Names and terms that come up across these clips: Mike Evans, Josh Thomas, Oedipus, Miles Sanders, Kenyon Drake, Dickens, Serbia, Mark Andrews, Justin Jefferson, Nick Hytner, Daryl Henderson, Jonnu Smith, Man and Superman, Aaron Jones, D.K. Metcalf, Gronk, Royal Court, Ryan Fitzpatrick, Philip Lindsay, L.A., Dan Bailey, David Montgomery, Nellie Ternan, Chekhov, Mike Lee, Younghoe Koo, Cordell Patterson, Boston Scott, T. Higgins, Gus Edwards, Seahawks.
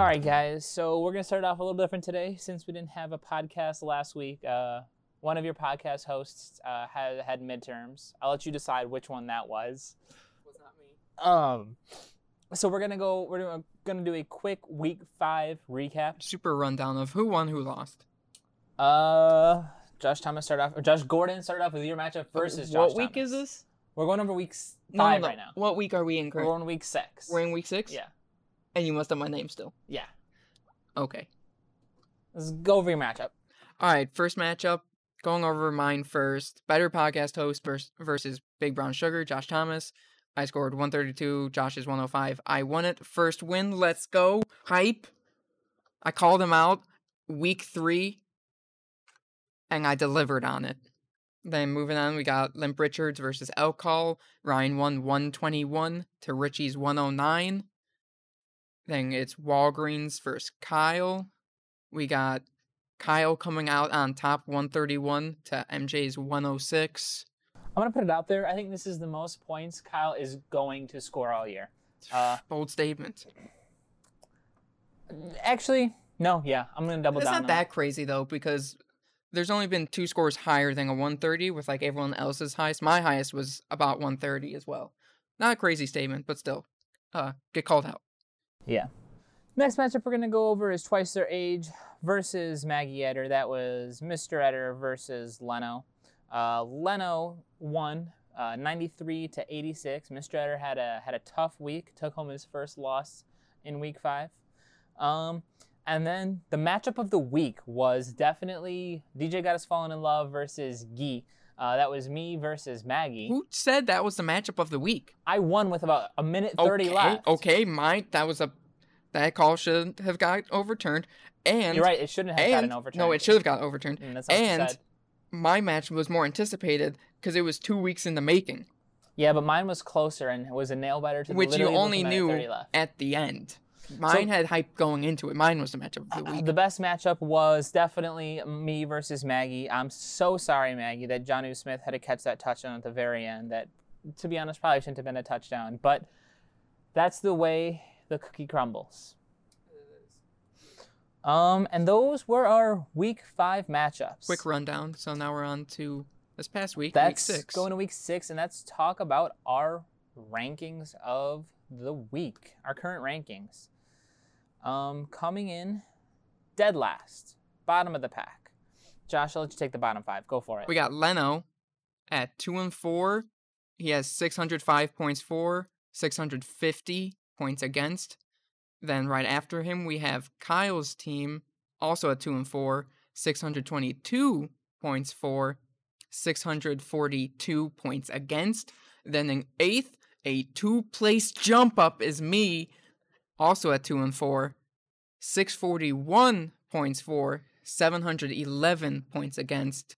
All right, guys. So we're going to start off a little different today since we didn't have a podcast last week. One of your podcast hosts had midterms. I'll let you decide which one that was. Was not me. So we're gonna do a quick Week 5 recap. Super rundown of who won, who lost. Josh Gordon started off with your matchup versus Josh Thomas. What week is this? We're going over Week 5 right now. What week are we in, Kurt? We're on Week 6. We're in Week 6? Yeah. And you must have my name still. Yeah. Okay. Let's go over your matchup. All right, first matchup. Going over mine first. Better podcast host versus Big Brown Sugar, Josh Thomas. I scored 132, Josh is 105. I won it. First win. Let's go. Hype. I called him out. Week 3. And I delivered on it. Then moving on, we got Limp Richards versus Elcall. Ryan won 121 to Richie's 109. Then it's Walgreens versus Kyle. We got Kyle coming out on top 131 to MJ's 106. I'm going to put it out there. I think this is the most points Kyle is going to score all year. Bold statement. Actually, no, yeah. I'm going to double down. It's not that crazy, though, because there's only been 2 scores higher than a 130 with, like, everyone else's highest. My highest was about 130 as well. Not a crazy statement, but still. Get called out. Yeah. Next matchup we're going to go over is Twice Their Age versus Maggie Etter. That was Mr. Etter versus Leno. Leno won 93 to 86. Mr. Etter had a tough week, took home his first loss in Week 5. And then the matchup of the week was definitely DJ Got Us Falling in Love versus Gee. That was me versus Maggie. Who said that was the matchup of the week? I won with about a minute 30 left. Okay, that call shouldn't have got overturned. And you're right, it shouldn't have gotten overturned. No, it should have got overturned. And my match was more anticipated because it was 2 weeks in the making. Yeah, but mine was closer and it was a nail-biter to the literally which you only knew at the end. Mine had hype going into it. Mine was the matchup of the week. The best matchup was definitely me versus Maggie. I'm so sorry, Maggie, that Jonnu Smith had to catch that touchdown at the very end. That, to be honest, probably shouldn't have been a touchdown. But that's the way the cookie crumbles. And those were our Week 5 matchups. Quick rundown. So now we're on to this past week, Week 6. Going to Week 6, and let's talk about our rankings of the week, our current rankings. Coming in dead last, bottom of the pack. Josh, I'll let you take the bottom 5. Go for it. We got Leno at 2-4. He has 605 points for, 650 points against. Then right after him, we have Kyle's team, also at 2-4, 622 points for, 642 points against. Then in 8th, a 2-place jump up is me, also at 2-4, 641 points for, 711 points against.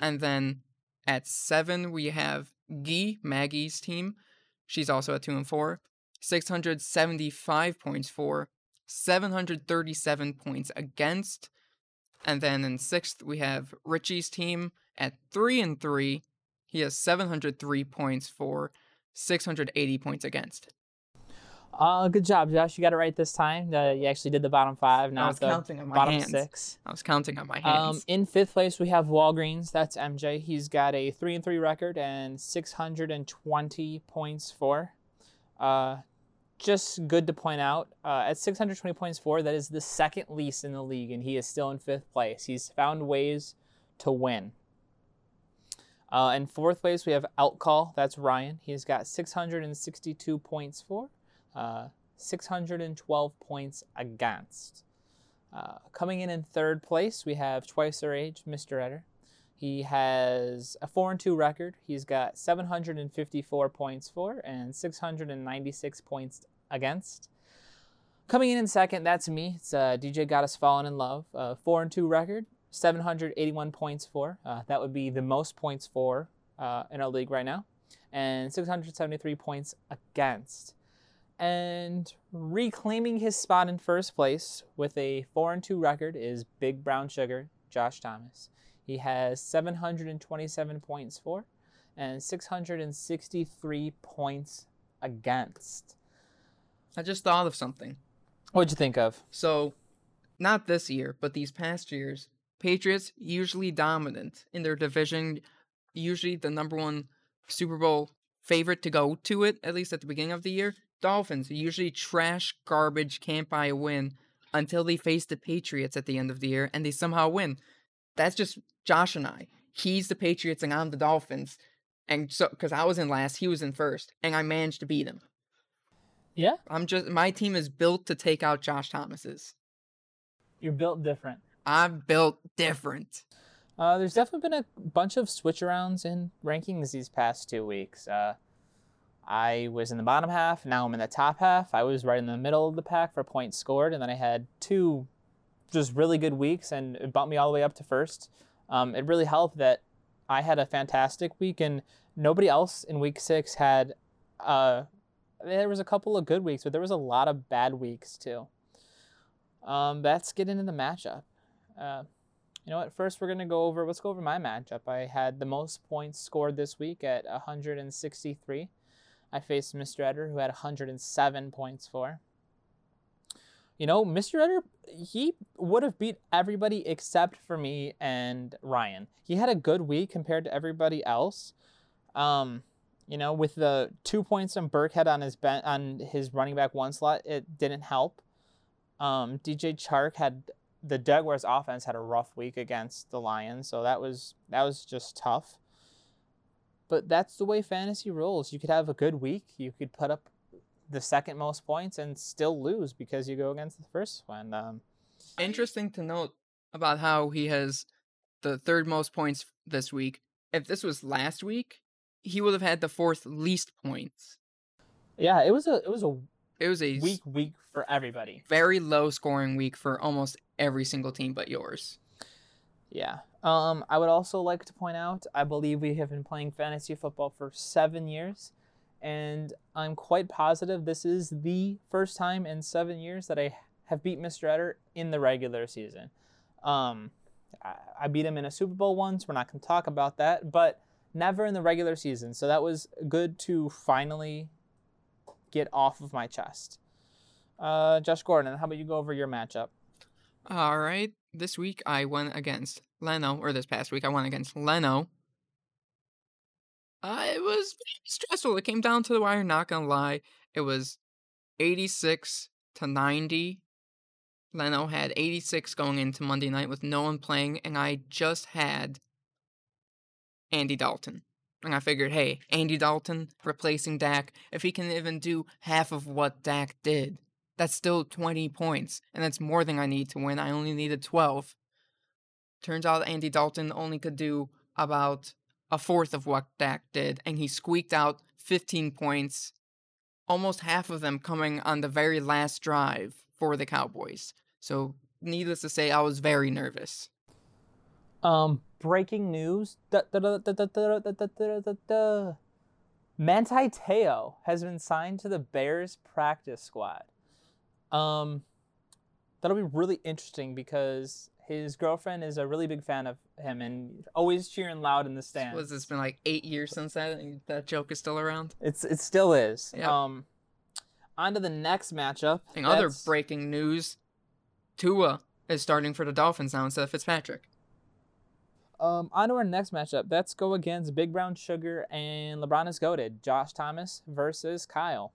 And then at 7, we have Gee, Maggie's team. She's also at 2-4. 675 points for, 737 points against. And then in 6th, we have Richie's team at 3-3. He has 703 points for, 680 points against. Good job, Josh. You got it right this time. You actually did the bottom 5, not the bottom 6. I was counting on my hands. In 5th place, we have Walgreens. That's MJ. He's got a 3-3 record and 620 points for. Just good to point out, at 620 points for, that is the second least in the league, and he is still in 5th place. He's found ways to win. In 4th place, we have Outcall. That's Ryan. He's got 662 points for, 612 points against. Coming in 3rd place, we have Twice Our Age, Mr. Etter. He has a 4-2 record. He's got 754 points for and 696 points against. Coming in 2nd, that's me. It's DJ Got Us Falling in Love. 4-2 record, 781 points for. That would be the most points for in our league right now. And 673 points against. And reclaiming his spot in 1st place with a 4-2 record is Big Brown Sugar, Josh Thomas. He has 727 points for and 663 points against. I just thought of something. What'd you think of? So, not this year, but these past years, Patriots usually dominant in their division, usually the number one Super Bowl favorite to go to it, at least at the beginning of the year. Dolphins usually trash, garbage, can't buy a win until they face the Patriots at the end of the year, and they somehow win. That's just Josh and I. He's the Patriots and I'm the Dolphins. And so, because I was in last, he was in first, and I managed to beat him. Yeah. My team is built to take out Josh Thomas's. You're built different. I'm built different. There's definitely been a bunch of switch arounds in rankings these past 2 weeks. I was in the bottom half. Now I'm in the top half. I was right in the middle of the pack for points scored. And then I had two just really good weeks, and it bumped me all the way up to first. It really helped that I had a fantastic week, and nobody else in week six had, there was a couple of good weeks, but there was a lot of bad weeks too. Let's get into the matchup. You know what? First, let's go over my matchup. I had the most points scored this week at 163. I faced Mr. Edder, who had 107 points for. You know, Mr. Edder, he would have beat everybody except for me and Ryan. He had a good week compared to everybody else. You know, with the 2 points on Burke had on his running back one slot, it didn't help. DJ Chark had the Jaguars offense had a rough week against the Lions, so that was just tough. But that's the way fantasy rolls. You could have a good week. You could put up the second most points and still lose because you go against the first one. Interesting to note about how he has the third most points this week. If this was last week, he would have had the fourth least points. Yeah, it was a weak week for everybody. Very low scoring week for almost every single team but yours. Yeah. I would also like to point out, I believe we have been playing fantasy football for 7 years, and I'm quite positive this is the first time in 7 years that I have beat Mr. Edder in the regular season. I beat him in a Super Bowl once. We're not going to talk about that, but never in the regular season. So that was good to finally get off of my chest. Josh Gordon, how about you go over your matchup? All right. This week I went against Leno, or this past week I went against Leno. It was stressful. It came down to the wire, not gonna lie. It was 86 to 90. Leno had 86 going into Monday night with no one playing, and I just had Andy Dalton. And I figured, hey, Andy Dalton replacing Dak, if he can even do half of what Dak did, that's still 20 points, and that's more than I need to win. I only needed 12. Turns out Andy Dalton only could do about a fourth of what Dak did, and he squeaked out 15 points, almost half of them coming on the very last drive for the Cowboys. So, needless to say, I was very nervous. Breaking news. Manti Te'o has been signed to the Bears practice squad. That'll be really interesting because his girlfriend is a really big fan of him and always cheering loud in the stands. What has this been, like 8 years since that? And that joke is still around? It still is. Yep. On to the next matchup. And other breaking news, Tua is starting for the Dolphins now instead of Fitzpatrick. On to our next matchup. Let's go against Big Brown Sugar and LeBron is goated. Josh Thomas versus Kyle.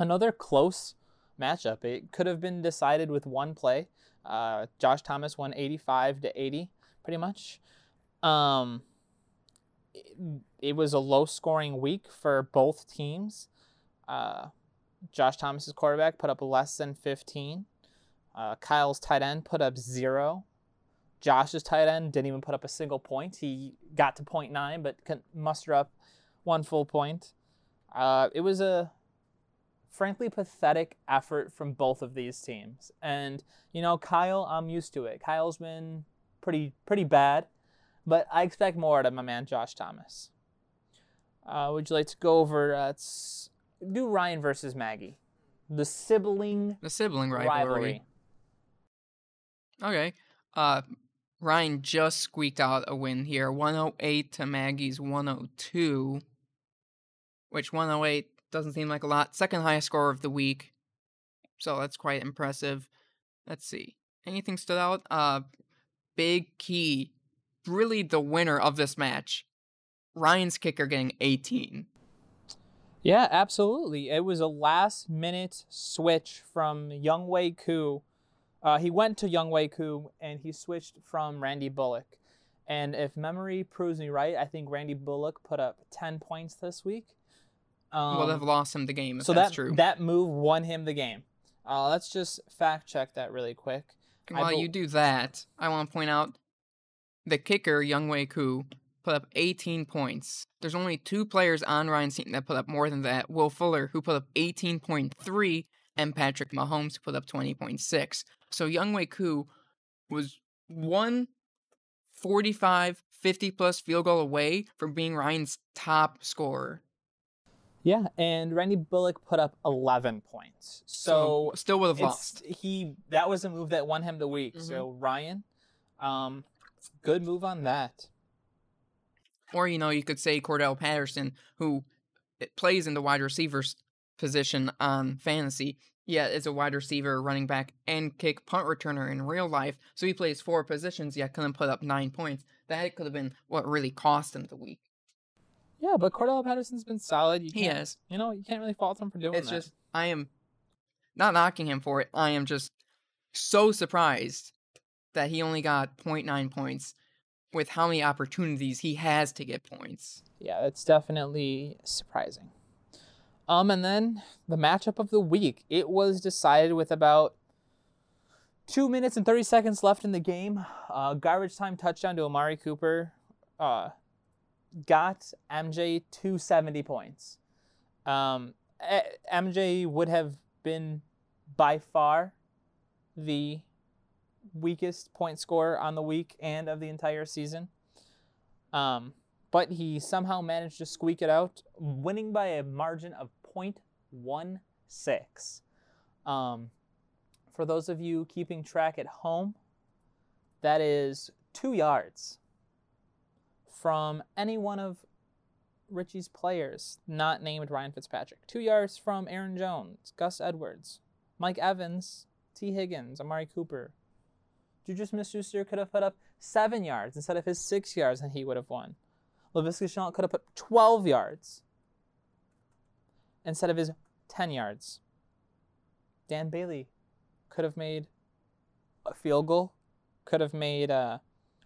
Another close matchup. It could have been decided with one play. Josh Thomas won 85 to 80, pretty much. It was a low-scoring week for both teams. Josh Thomas's quarterback put up less than 15. Kyle's tight end put up 0. Josh's tight end didn't even put up a single point. He got to 0.9, but couldn't muster up one full point. It was a frankly pathetic effort from both of these teams. And, you know, Kyle, I'm used to it. Kyle's been pretty bad, but I expect more out of my man Josh Thomas. Would you like to go over, let's do Ryan versus Maggie. The sibling rivalry. Okay. Ryan just squeaked out a win here. 108 to Maggie's 102, which 108 doesn't seem like a lot. Second highest score of the week. So that's quite impressive. Let's see. Anything stood out? Big Key, really the winner of this match. Ryan's kicker getting 18. Yeah, absolutely. It was a last-minute switch from Younghoe Koo. He went to Younghoe Koo, and he switched from Randy Bullock. And if memory proves me right, I think Randy Bullock put up 10 points this week. Well, they've lost him the game, if so that's true. So that move won him the game. Let's just fact-check that really quick. While you do that, I want to point out the kicker, Younghoe Koo, put up 18 points. There's only two players on Ryan's team that put up more than that. Will Fuller, who put up 18.3, and Patrick Mahomes, who put up 20.6. So Younghoe Koo was 145, 50-plus field goal away from being Ryan's top scorer. Yeah, and Randy Bullock put up 11 points. So still would have lost. That was a move that won him the week. Mm-hmm. So Ryan, good move on that. Or, you could say Cordell Patterson, who plays in the wide receiver's position on fantasy, yet is a wide receiver, running back, and kick punt returner in real life. So he plays four positions, yet couldn't put up 9 points. That could have been what really cost him the week. Yeah, but Cordell Patterson's been solid. He has. You can't really fault him for doing that. It's just, I am not knocking him for it. I am just so surprised that he only got 0.9 points with how many opportunities he has to get points. Yeah, that's definitely surprising. And then the matchup of the week. It was decided with about 2 minutes and 30 seconds left in the game. Garbage time touchdown to Amari Cooper got MJ to 70 points. MJ would have been by far the weakest point scorer on the week and of the entire season. But he somehow managed to squeak it out, winning by a margin of 0.16. For those of you keeping track at home, that is 2 yards from any one of Richie's players not named Ryan Fitzpatrick. 2 yards from Aaron Jones, Gus Edwards, Mike Evans, T. Higgins, Amari Cooper. Juju Smith-Schuster could have put up 7 yards instead of his 6 yards, and he would have won. LaVisca Chant could have put up 12 yards instead of his 10 yards. Dan Bailey could have made a field goal, could have made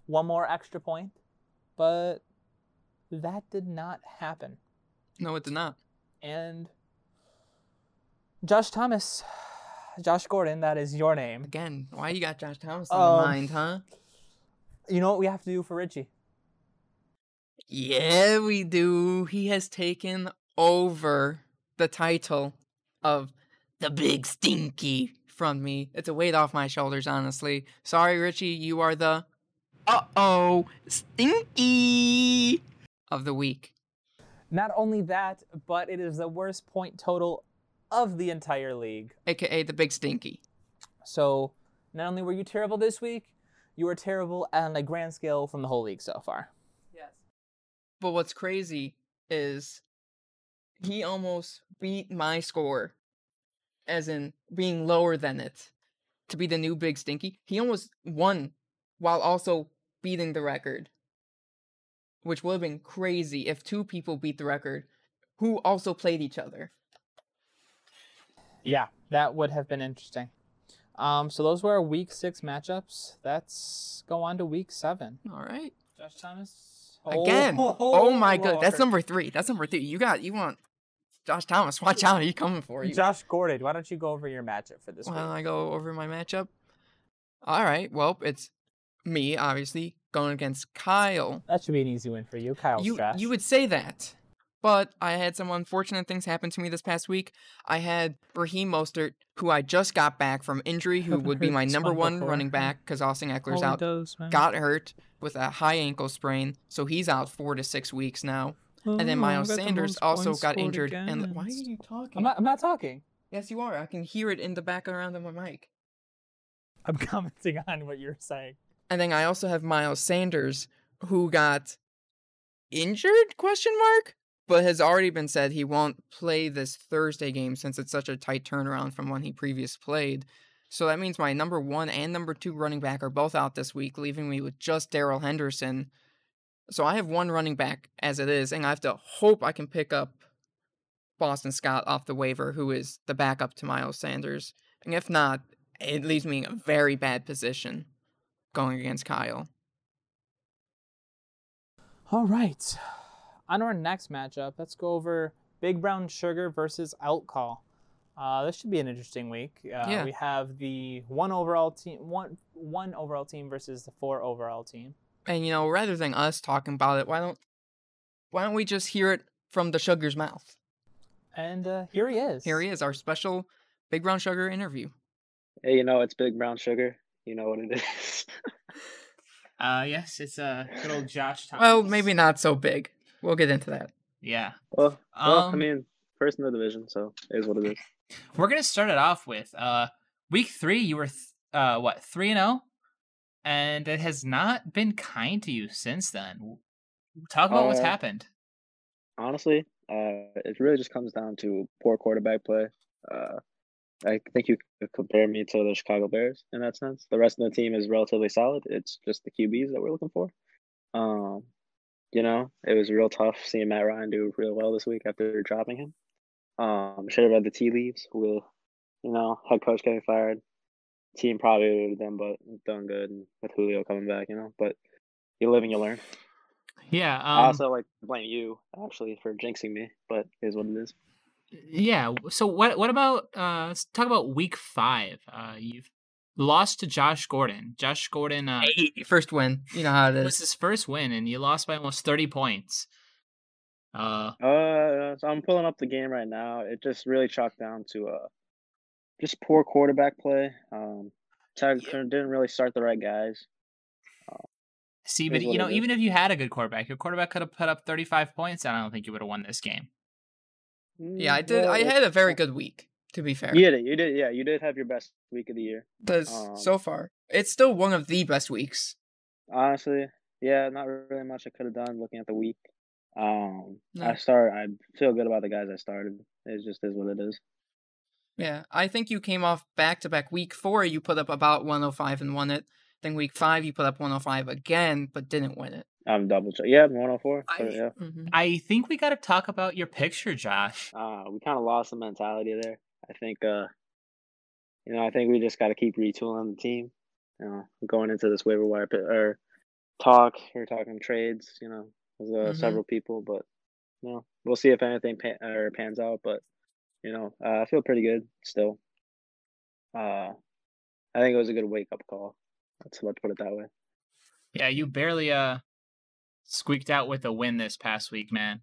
one more extra point, but that did not happen. No, it did not. And Josh Thomas... Josh Gordon, that is your name. Again, why you got Josh Thomas on your mind, huh? You know what we have to do for Richie? Yeah, we do. He has taken over the title of the Big Stinky from me. It's a weight off my shoulders, honestly. Sorry, Richie, you are the Stinky of the week. Not only that, but it is the worst point total of the entire league. AKA the Big Stinky. So, not only were you terrible this week, you were terrible on a grand scale from the whole league so far. Yes. But what's crazy is he almost beat my score, as in being lower than it, to be the new Big Stinky. He almost won while also beating the record, which would have been crazy if two people beat the record who also played each other. Yeah, that would have been interesting. So those were our Week 6 matchups. Let's go on to Week 7. All right. Josh Thomas. Again. Oh my God. That's number 3. You want Josh Thomas. Watch out. He's coming for you. Josh Gordon, why don't you go over your matchup for this week? Why don't I go over my matchup? All right. Well, it's me, obviously, going against Kyle. That should be an easy win for you, Kyle Strass. You would say that. But I had some unfortunate things happen to me this past week. I had Raheem Mostert, who I just got back from injury, who would be my number one running back because Austin Eckler's out, got hurt with a high ankle sprain, so he's out 4 to 6 weeks now. And then Miles Sanders also got injured. And why are you talking? I'm not talking. Yes, you are. I can hear it in the background of my mic. I'm commenting on what you're saying. And then I also have Miles Sanders, who got injured? but has already been said he won't play this Thursday game since it's such a tight turnaround from when he previously played. So that means my number one and number two running back are both out this week, leaving me with just Daryl Henderson. So I have one running back as it is, and I have to hope I can pick up Boston Scott off the waiver, who is the backup to Miles Sanders. And if not, it leaves me in a very bad position going against Kyle. All right. On our next matchup, let's go over Big Brown Sugar versus Outcall. This should be an interesting week. Yeah. We have the one overall team versus the four overall team. And, you know, rather than us talking about it, why don't we just hear it from the Sugar's mouth? And here he is. Here he is, our special Big Brown Sugar interview. Hey, you know, it's Big Brown Sugar. You know what it is. Yes, it's good old Josh Thomas. Well, maybe not so big. We'll get into that. Yeah. Well, I mean, first in the division, so it is what it is. We're going to start it off with week three. You were, 3-0? And it has not been kind to you since then. Talk about what's happened. Honestly, it really just comes down to poor quarterback play. I think you could compare me to the Chicago Bears in that sense. The rest of the team is relatively solid. It's just the QBs that we're looking for. You know, it was real tough seeing Matt Ryan do real well this week after dropping him. Should have read the tea leaves with, you know, head coach getting fired. Team probably would have done good with Julio coming back, you know. But you live and you learn. Yeah. I also like to blame you actually for jinxing me, but it is what it is. Yeah. So what about let's talk about week five? You've lost to Josh Gordon. Josh Gordon, first win. You know how it is. It was his first win, and you lost by almost 30 points. So I'm pulling up the game right now. It just really chalked down to just poor quarterback play. Didn't really start the right guys. See, but you know, even if you had a good quarterback, your quarterback could have put up 35 points, and I don't think you would have won this game. Yeah, I did. I had a very good week, to be fair. You did. Yeah, you did have your best week of the year. So far, it's still one of the best weeks. Honestly, yeah, not really much I could have done looking at the week. I feel good about the guys I started. It just is what it is. Yeah, I think you came off back-to-back. Week four, you put up about 105 and won it. Then week five, you put up 105 again, but didn't win it. I'm double-checking. Yeah, 104. Yeah. Mm-hmm. I think we got to talk about your picture, Josh. We kind of lost the mentality there. I think, I think we just got to keep retooling the team. Going into this waiver wire talk, we're talking trades, you know, with several people. But, you know, we'll see if anything pans out, but... You know, I feel pretty good still. I think it was a good wake-up call. Let's put it that way. Yeah, you barely squeaked out with a win this past week, man.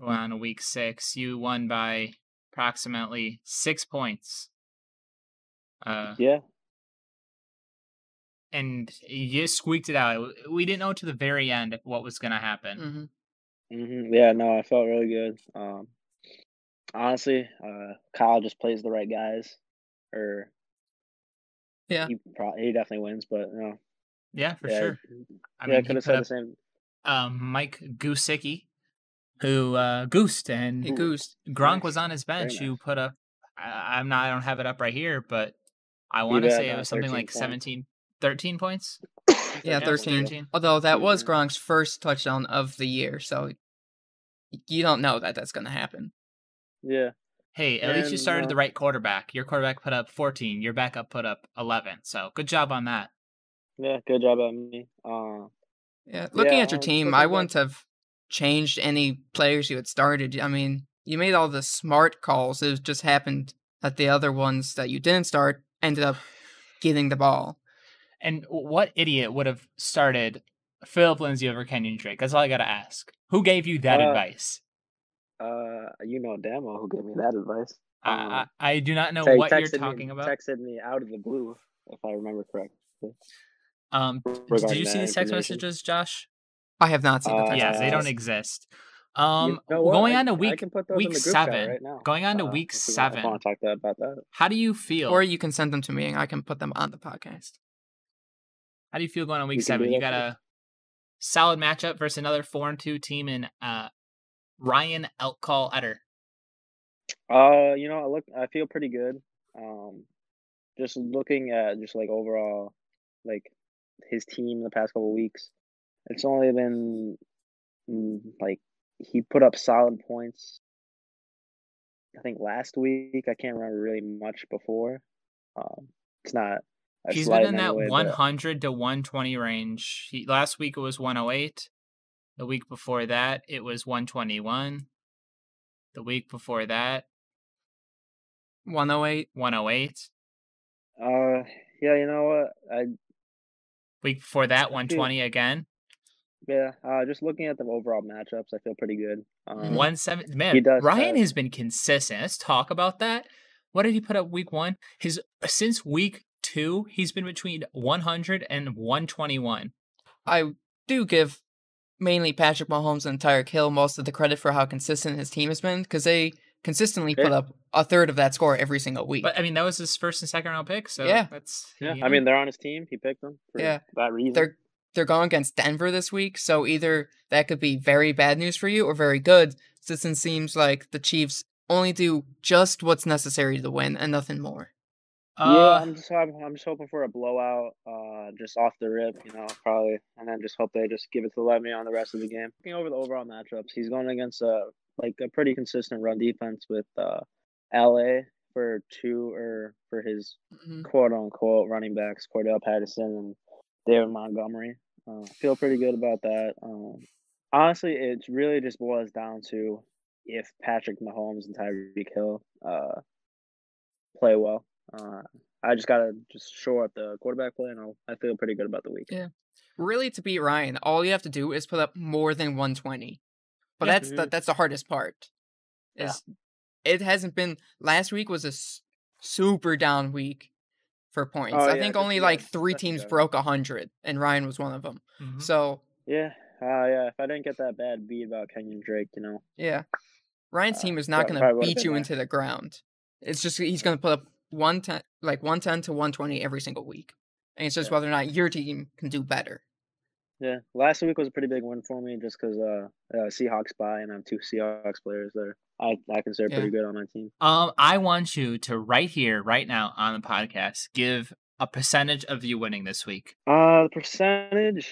On week six, you won by approximately 6 points. Yeah. And you just squeaked it out. We didn't know to the very end what was going to happen. Mm-hmm. Mm-hmm. Yeah, no, I felt really good. Honestly, Kyle just plays the right guys, he definitely wins. But you know, sure. I could have said the same. Mike Goosicki, who goosed and Gronk was on his bench. Nice. You put up. I don't have it up right here, but I want to say it was something like 17, 13 points. Yeah, 13. Although that was Gronk's first touchdown of the year, so you don't know that that's going to happen. Yeah. Hey, at least you started the right quarterback. Your quarterback put up 14. Your backup put up 11. So good job on that. Yeah, good job on me. Looking at your team, I wouldn't have changed any players you had started. I mean, you made all the smart calls. It just happened that the other ones that you didn't start ended up getting the ball. And what idiot would have started Philip Lindsay over Kenyon Drake? That's all I got to ask. Who gave you that advice? You know damn well who gave me that advice. I do not know what you're talking about. Texted me out of the blue, if I remember correctly. Did you see the text messages, Josh? I have not seen the text messages. Yeah, they don't exist. Going on to week 7. Right going on to week 7. I want to talk about that. How do you feel? Or you can send them to me and I can put them on the podcast. How do you feel going on week 7? You got a solid matchup versus another 4-2 team in Ryan Elkall Etter? I feel pretty good. Just looking at just like overall, like his team in the past couple of weeks, it's only been like he put up solid points. I think last week, I can't remember really much before. It's not. He's been in that 100 to 120 range. Last week it was 108. The week before that it was 121. The week before that 108. Yeah, you know what? Week before that 120 again. Yeah, just looking at the overall matchups, I feel pretty good. 170, man. Ryan has been consistent. Let's talk about that. What did he put up week one? Since week two, he's been between 100 and 121. I do give mainly Patrick Mahomes and Tyreek Hill most of the credit for how consistent his team has been, because they consistently put up a third of that score every single week. But I mean, that was his first and second round pick, so that's I mean, they're on his team. He picked them for that reason. They're going against Denver this week, so either that could be very bad news for you or very good, since it seems like the Chiefs only do just what's necessary to win and nothing more. I'm just hoping for a blowout, just off the rip, probably, and then just hope they just give it to Le'Veon on the rest of the game. Looking over the overall matchups, he's going against a pretty consistent run defense with L.A. for his quote unquote running backs, Cordell Patterson and David Montgomery. I feel pretty good about that. Honestly, it really just boils down to if Patrick Mahomes and Tyreek Hill play well. I just got to shore up the quarterback play, and I feel pretty good about the week. Yeah. Really, to beat Ryan, all you have to do is put up more than 120. But that's the hardest part. It hasn't been... Last week was a super down week for points. I think only three teams broke 100, and Ryan was one of them. Mm-hmm. So if I didn't get that bad beat about Kenyon Drake, Ryan's team is not going to beat you into the ground. It's just he's going to put up 110 to 120 every single week, and it's just whether or not your team can do better. Yeah, last week was a pretty big win for me just because Seahawks bye, and I have two Seahawks players there. I consider pretty good on my team. I want you to right here, right now on the podcast, give a percentage of you winning this week. The percentage?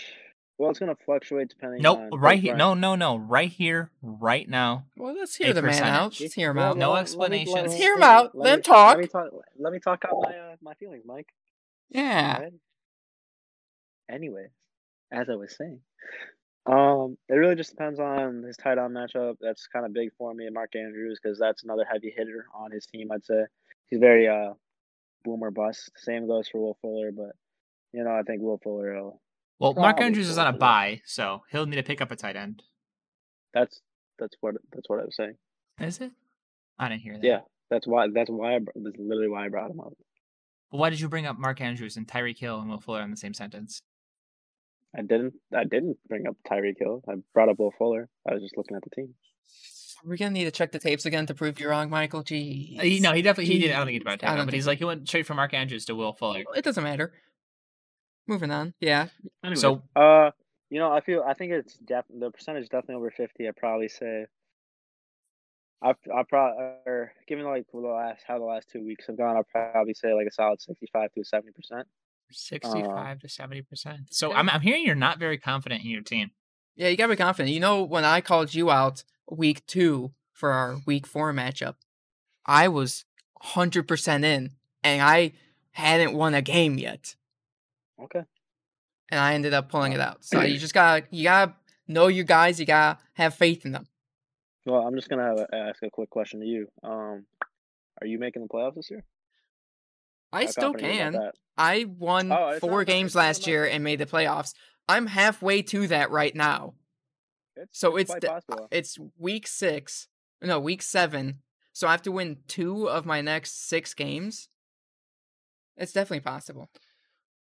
Well, it's going to fluctuate depending on... Nope, right here. No. Right here, right now. Well, let's hear the man out. Let's hear him out. No explanation. Let's hear him out. Let him talk. Let me talk out my feelings, Mike. Yeah. Right. Anyway, as I was saying... it really just depends on his tight end matchup. That's kind of big for me, and Mark Andrews, because that's another heavy hitter on his team. I'd say he's very boom or bust. Same goes for Will Fuller, but I think Will Fuller will. Well, Mark Andrews is on a bye, so he'll need to pick up a tight end. That's what I was saying. Is it? I didn't hear that. Yeah, that's literally why I brought him up. Well, why did you bring up Mark Andrews and Tyreek Hill and Will Fuller in the same sentence? I didn't bring up Tyreek Hill. I brought up Will Fuller. I was just looking at the team. We're gonna need to check the tapes again to prove you're wrong, Michael. Jeez. He didn't. I don't think he brought down, but he's like he went straight from Mark Andrews to Will Fuller. It doesn't matter. Moving on. Yeah. Anyway, so, I think it's the percentage definitely over 50. I'd probably say. Given how the last 2 weeks have gone, I'll probably say like a solid 65 to 70%. 65 to 70%. So I'm hearing you're not very confident in your team. Yeah, you gotta be confident. When I called you out week 2 for our week 4 matchup, I was 100% in, and I hadn't won a game yet. Okay. And I ended up pulling it out. So you gotta know your guys. You gotta have faith in them. Well, I'm just gonna ask a quick question to you. Are you making the playoffs this year? I still can. I won 4 games last year and made the playoffs. I'm halfway to that right now. It's week 7. So I have to win 2 of my next 6 games. It's definitely possible.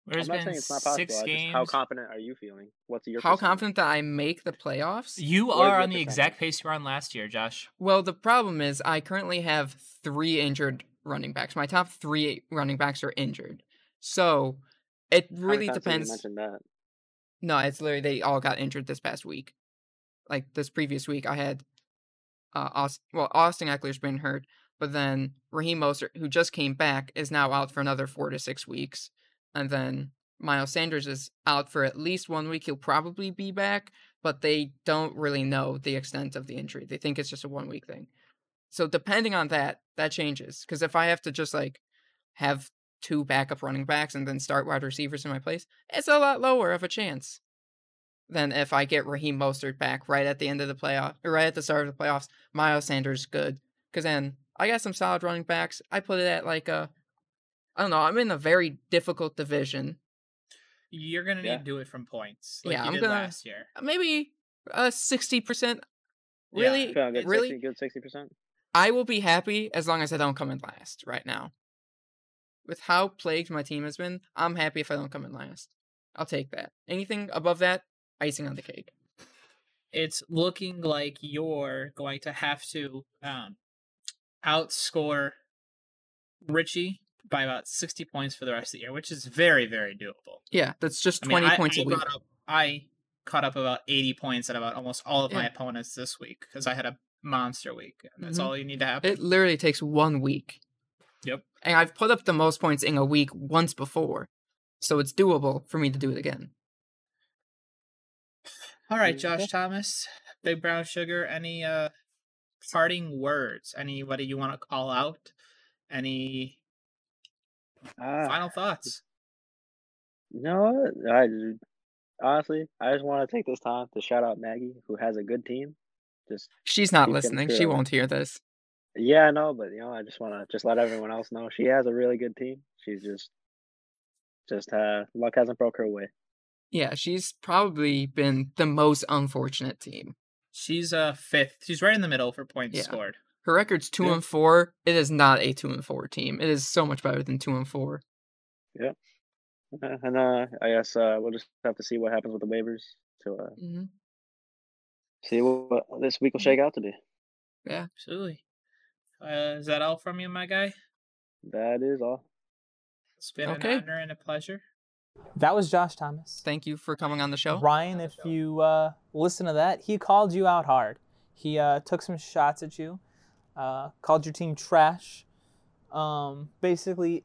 I'm not saying it's not possible. 6 games. How confident are you feeling? What's your percentage? How confident that I make the playoffs? You are on the exact pace you were on last year, Josh. Well, the problem is I currently have 3 injured running backs. My top 3 running backs are injured. So it really depends. That. No, it's literally they all got injured this past week. Like this previous week, I had Austin Eckler's been hurt, but then Raheem Mostert, who just came back, is now out for another 4 to 6 weeks. And then Miles Sanders is out for at least 1 week. He'll probably be back, but they don't really know the extent of the injury. They think it's just a 1 week thing. So depending on that, that changes. Because if I have to just like have two backup running backs and then start wide receivers in my place, it's a lot lower of a chance than if I get Raheem Mostert back right at the end of the playoff, or right at the start of the playoffs. Miles Sanders good, because then I got some solid running backs. I put it at like a, I don't know, I'm in a very difficult division. You're going to need to do it from points. Like you did last year. Maybe 60%. Really? Yeah. Really? 60, good 60%. I will be happy as long as I don't come in last right now. With how plagued my team has been, I'm happy if I don't come in last. I'll take that. Anything above that, icing on the cake. It's looking like you're going to have to outscore Richie by about 60 points for the rest of the year, which is very, very doable. Yeah, that's just 20 points a week. I caught up about 80 points at about almost all of my opponents this week because I had a monster week. And that's all you need to have. It literally takes 1 week. Yep. And I've put up the most points in a week once before, so it's doable for me to do it again. All right, Josh Thomas, Big Brown Sugar, any parting words? Anybody you want to call out? Any final thoughts? No, I just want to take this time to shout out Maggie, who has a good team. She's not listening. She won't hear this. Yeah, I know, but I just want to let everyone else know she has a really good team. She's just luck hasn't broke her way. Yeah, she's probably been the most unfortunate team. She's fifth. She's right in the middle for points scored. Her record's 2-4. It is not a 2-4 team. It is so much better than 2-4. Yeah, and I guess we'll just have to see what happens with the waivers to see what this week will shake out to be. Yeah, absolutely. Is that all from you, my guy? That is all. It's been an honor and a pleasure. That was Josh Thomas. Thank you for coming on the show. Ryan, if you listen to that, he called you out hard. He took some shots at you, called your team trash, basically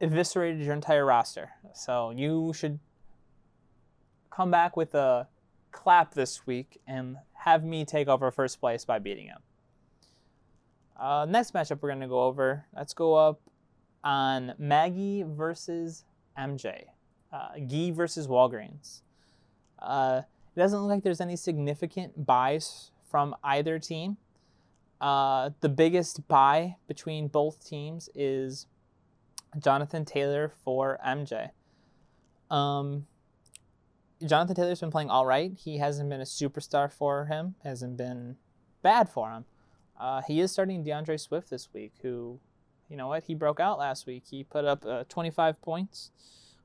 eviscerated your entire roster. So you should come back with a clap this week and have me take over first place by beating him. Next matchup we're going to go over, let's go up on Maggie versus MJ. Gee versus Walgreens. It doesn't look like there's any significant buys from either team. The biggest buy between both teams is Jonathan Taylor for MJ. Jonathan Taylor's been playing all right. He hasn't been a superstar for him. Hasn't been bad for him. He is starting DeAndre Swift this week, who, you know what, he broke out last week. He put up 25 points.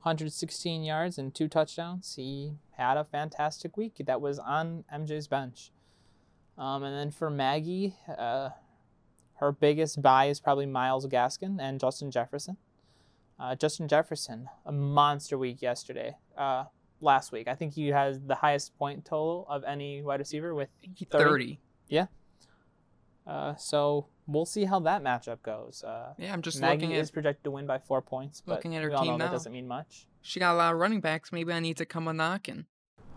116 yards and 2 touchdowns. He had a fantastic week that was on MJ's bench. And then for Maggie, her biggest buy is probably Myles Gaskin and Justin Jefferson. Justin Jefferson, a monster week last week. I think he has the highest point total of any wide receiver with 30. Yeah. So we'll see how that matchup goes. I'm just Maggie looking is projected to win by 4 points, but looking at her team now, that doesn't mean much. She got a lot of running backs. Maybe I need to come a knocking.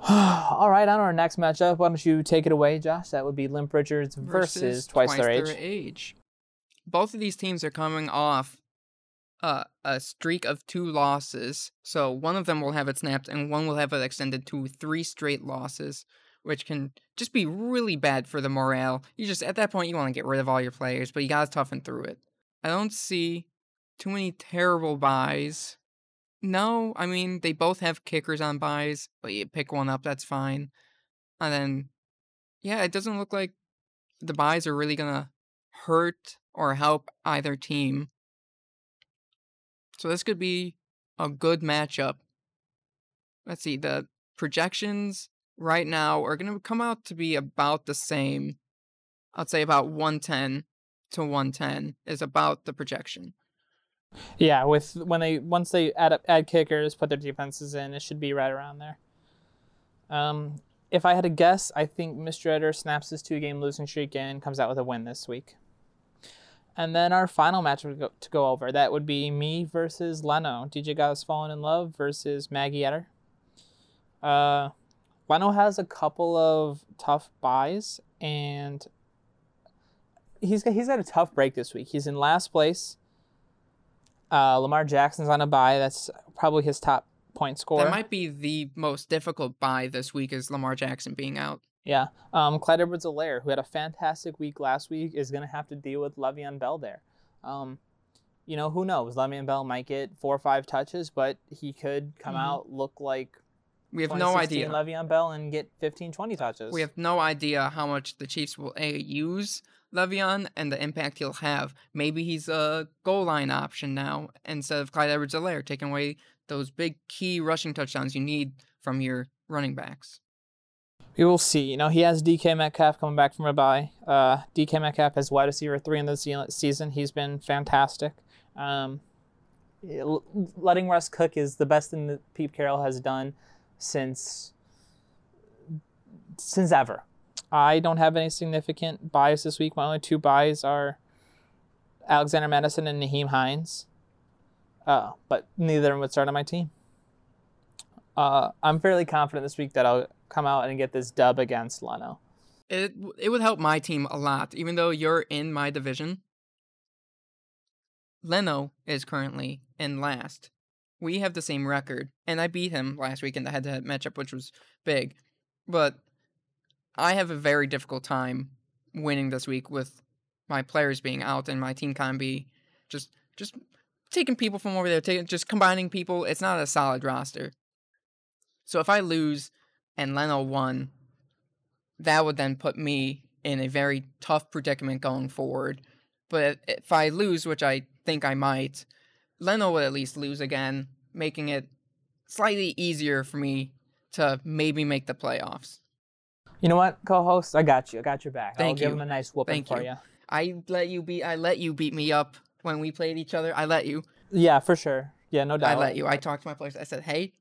All right, on our next matchup, why don't you take it away, Josh? That would be Limp Richards versus Twice Their Age. Both of these teams are coming off a streak of 2 losses, so one of them will have it snapped, and one will have it extended to 3 straight losses. Which can just be really bad for the morale. You just, at that point, you want to get rid of all your players, but you got to toughen through it. I don't see too many terrible buys. No, I mean, they both have kickers on buys, but you pick one up, that's fine. And then, it doesn't look like the buys are really going to hurt or help either team. So this could be a good matchup. Let's see, the projections right now are going to come out to be about the same. I'd say about 110 to 110 is about the projection. Yeah, with once they add kickers, put their defenses in, it should be right around there. If I had to guess, I think Mr. Eder snaps his 2-game losing streak and comes out with a win this week. And then our final match to go over, that would be me versus Leno. DJ Gauss Fallen in Love versus Maggie Eder. Leno has a couple of tough buys, and he's got a tough break this week. He's in last place. Lamar Jackson's on a bye. That's probably his top point scorer. That might be the most difficult bye this week, is Lamar Jackson being out. Yeah. Clyde Edwards-Helaire, who had a fantastic week last week, is going to have to deal with Le'Veon Bell there. You know, who knows? Le'Veon Bell might get 4 or 5 touches, but he could come out, look like we have no idea. Le'Veon Bell and get 15, 20 touches. We have no idea how much the Chiefs will use Le'Veon and the impact he'll have. Maybe he's a goal line option now instead of Clyde Edwards-Helaire, taking away those big key rushing touchdowns you need from your running backs. We will see. You know, he has D.K. Metcalf coming back from a bye. D.K. Metcalf is wide receiver 3 in the season. He's been fantastic. Letting Russ cook is the best thing that Pete Carroll has done since ever. I don't have any significant buys this week. My only 2 buys are Alexander Madison and Naheem Hines. But neither of them would start on my team. I'm fairly confident this week that I'll come out and get this dub against Leno. It would help my team a lot, even though you're in my division. Leno is currently in last. We have the same record, and I beat him last week in the head-to-head matchup, which was big. But I have a very difficult time winning this week with my players being out and my team combi just taking people from over there, just combining people. It's not a solid roster. So if I lose and Leno won, that would then put me in a very tough predicament going forward. But if I lose, which I think I might, Leno would at least lose again, making it slightly easier for me to maybe make the playoffs. You know what, co-host? I got you. I got your back. Thank you. I'll give him a nice whooping for you. I let you beat me up when we played each other. I let you. Yeah, for sure. Yeah, no doubt. I let you. I talked to my players. I said, hey,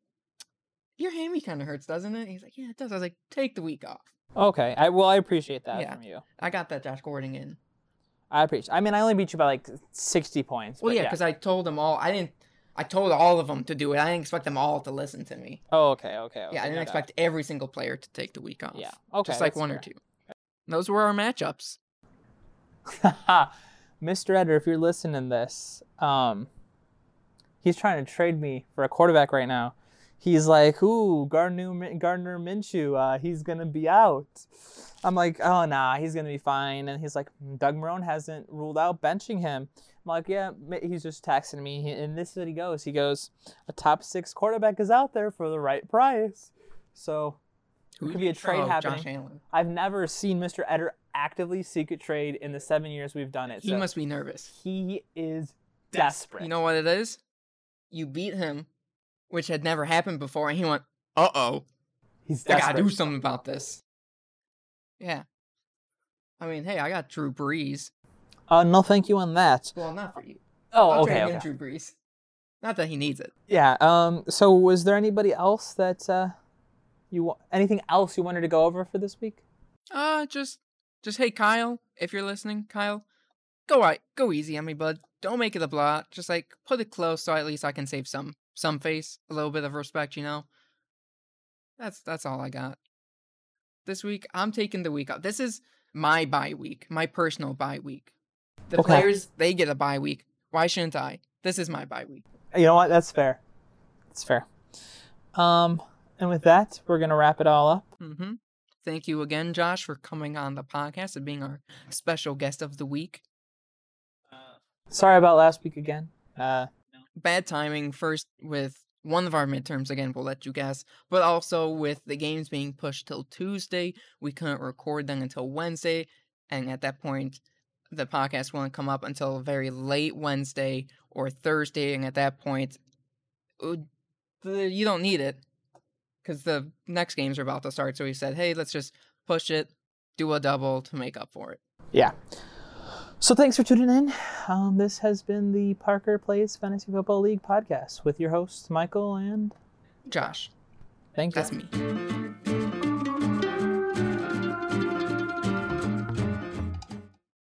your hammy kind of hurts, doesn't it? He's like, yeah, it does. I was like, take the week off. Okay. I appreciate that from you. I got that Josh Gordon in. I appreciate. I mean, I only beat you by like 60 points. Well, yeah, because I told them all. I told all of them to do it. I didn't expect them all to listen to me. Oh, okay. Yeah, I didn't expect every single player to take the week off. Yeah, okay. Just like one or two. Those were our matchups. Mr. Eder, if you're listening to this, he's trying to trade me for a quarterback right now. He's like, ooh, Gardner Minshew, he's going to be out. I'm like, oh, nah, he's going to be fine. And he's like, Doug Marrone hasn't ruled out benching him. I'm like, yeah, he's just texting me. And this is what he goes. He goes, a top 6 quarterback is out there for the right price. So it could be a trade happening. I've never seen Mr. Eder actively seek a trade in the 7 years we've done it. He must be nervous. He is desperate. You know what it is? You beat him, which had never happened before, and he went, uh-oh. He's desperate. I gotta do something about this. Yeah. I mean, hey, I got Drew Brees. No thank you on that. Well, not for you. Oh, I'll try to get Drew Brees. Not that he needs it. Yeah, so was there anybody else that anything else you wanted to go over for this week? Just hey, Kyle, if you're listening, Kyle, go easy on me, bud. Don't make it a blot. Just, like, put it close so at least I can save some face, a little bit of respect, you know. That's all I got. This week, I'm taking the week off. This is my bye week, my personal bye week. The players, they get a bye week. Why shouldn't I? This is my bye week. You know what? That's fair. It's fair. And with that, we're gonna wrap it all up. Mm-hmm. Thank you again, Josh, for coming on the podcast and being our special guest of the week. Sorry about last week again. Bad timing, first with one of our midterms, again, we'll let you guess, but also with the games being pushed till Tuesday, we couldn't record them until Wednesday, and at that point, the podcast won't come up until very late Wednesday or Thursday, and at that point, you don't need it, because the next games are about to start, so we said, hey, let's just push it, do a double to make up for it. Yeah. So thanks for tuning in. This has been the Parker Plays Fantasy Football League podcast with your hosts, Michael and Josh. Thank you. That's me.